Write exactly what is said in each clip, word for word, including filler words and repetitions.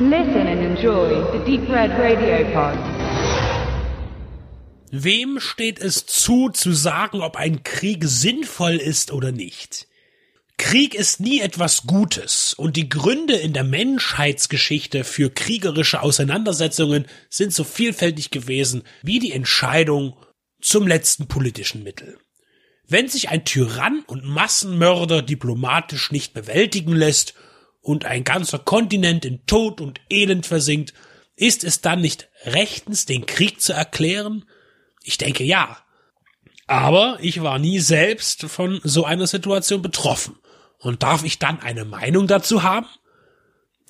Listen and enjoy the Deep Red Radio Pod. Wem steht es zu, zu sagen, ob ein Krieg sinnvoll ist oder nicht? Krieg ist nie etwas Gutes, und die Gründe in der Menschheitsgeschichte für kriegerische Auseinandersetzungen sind so vielfältig gewesen wie die Entscheidung zum letzten politischen Mittel. Wenn sich ein Tyrann und Massenmörder diplomatisch nicht bewältigen lässt und ein ganzer Kontinent in Tod und Elend versinkt, ist es dann nicht rechtens, den Krieg zu erklären? Ich denke ja. Aber ich war nie selbst von so einer Situation betroffen. Und darf ich dann eine Meinung dazu haben?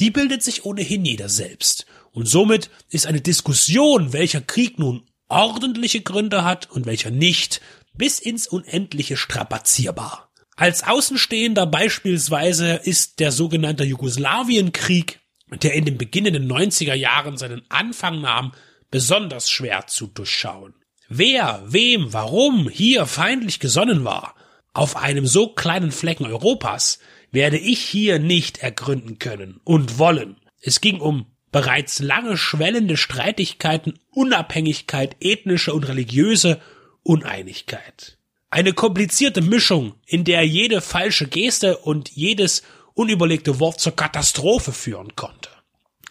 Die bildet sich ohnehin jeder selbst. Und somit ist eine Diskussion, welcher Krieg nun ordentliche Gründe hat und welcher nicht, bis ins Unendliche strapazierbar. Als Außenstehender beispielsweise ist der sogenannte Jugoslawienkrieg, der in den beginnenden neunziger Jahren seinen Anfang nahm, besonders schwer zu durchschauen. Wer, wem, warum hier feindlich gesonnen war, auf einem so kleinen Flecken Europas, werde ich hier nicht ergründen können und wollen. Es ging um bereits lange schwellende Streitigkeiten, Unabhängigkeit, ethnische und religiöse Uneinigkeit. Eine komplizierte Mischung, in der jede falsche Geste und jedes unüberlegte Wort zur Katastrophe führen konnte.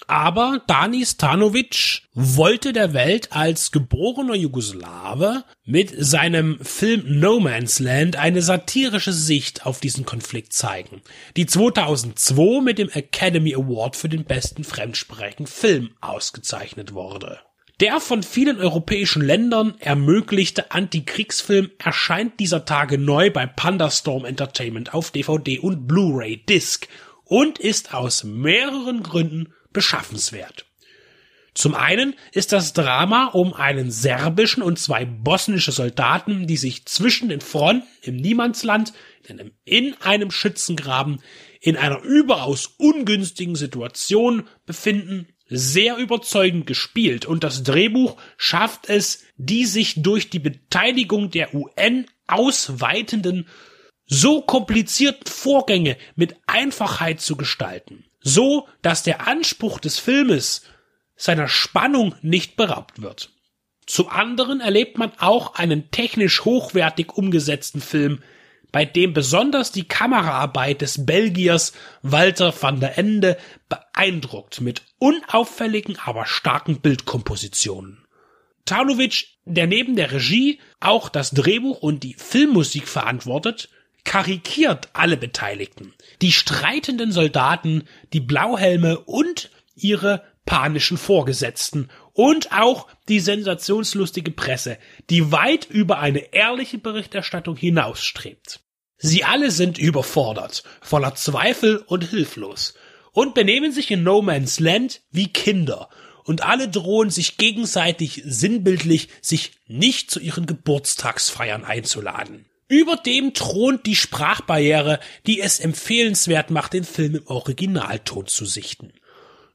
Aber Danis Tanovic wollte der Welt als geborener Jugoslawe mit seinem Film No Man's Land eine satirische Sicht auf diesen Konflikt zeigen, die zweitausendzwei mit dem Academy Award für den besten fremdsprachigen Film ausgezeichnet wurde. Der von vielen europäischen Ländern ermöglichte Antikriegsfilm erscheint dieser Tage neu bei Pandastorm Entertainment auf D V D und Blu-ray-Disc und ist aus mehreren Gründen beschaffenswert. Zum einen ist das Drama um einen serbischen und zwei bosnische Soldaten, die sich zwischen den Fronten im Niemandsland in einem, in einem Schützengraben in einer überaus ungünstigen Situation befinden, sehr überzeugend gespielt, und das Drehbuch schafft es, die sich durch die Beteiligung der U N ausweitenden, so komplizierten Vorgänge mit Einfachheit zu gestalten, so dass der Anspruch des Filmes seiner Spannung nicht beraubt wird. Zum anderen erlebt man auch einen technisch hochwertig umgesetzten Film, bei dem besonders die Kameraarbeit des Belgiers Walter van der Ende beeindruckt, mit unauffälligen, aber starken Bildkompositionen. Tanovic, der neben der Regie auch das Drehbuch und die Filmmusik verantwortet, karikiert alle Beteiligten, die streitenden Soldaten, die Blauhelme und ihre panischen Vorgesetzten und auch die sensationslustige Presse, die weit über eine ehrliche Berichterstattung hinausstrebt. Sie alle sind überfordert, voller Zweifel und hilflos und benehmen sich in No Man's Land wie Kinder, und alle drohen sich gegenseitig sinnbildlich, sich nicht zu ihren Geburtstagsfeiern einzuladen. Überdem thront die Sprachbarriere, die es empfehlenswert macht, den Film im Originalton zu sichten.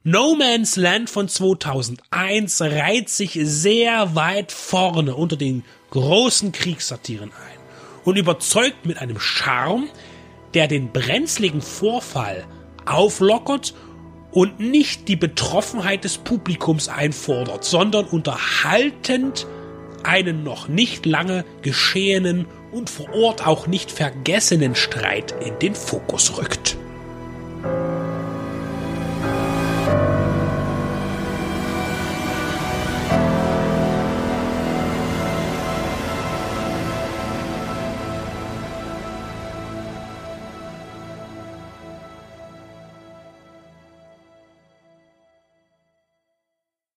No Man's Land von zweitausendeins reiht sich sehr weit vorne unter den großen Kriegssatiren ein und überzeugt mit einem Charme, der den brenzligen Vorfall auflockert und nicht die Betroffenheit des Publikums einfordert, sondern unterhaltend einen noch nicht lange geschehenen und vor Ort auch nicht vergessenen Streit in den Fokus rückt.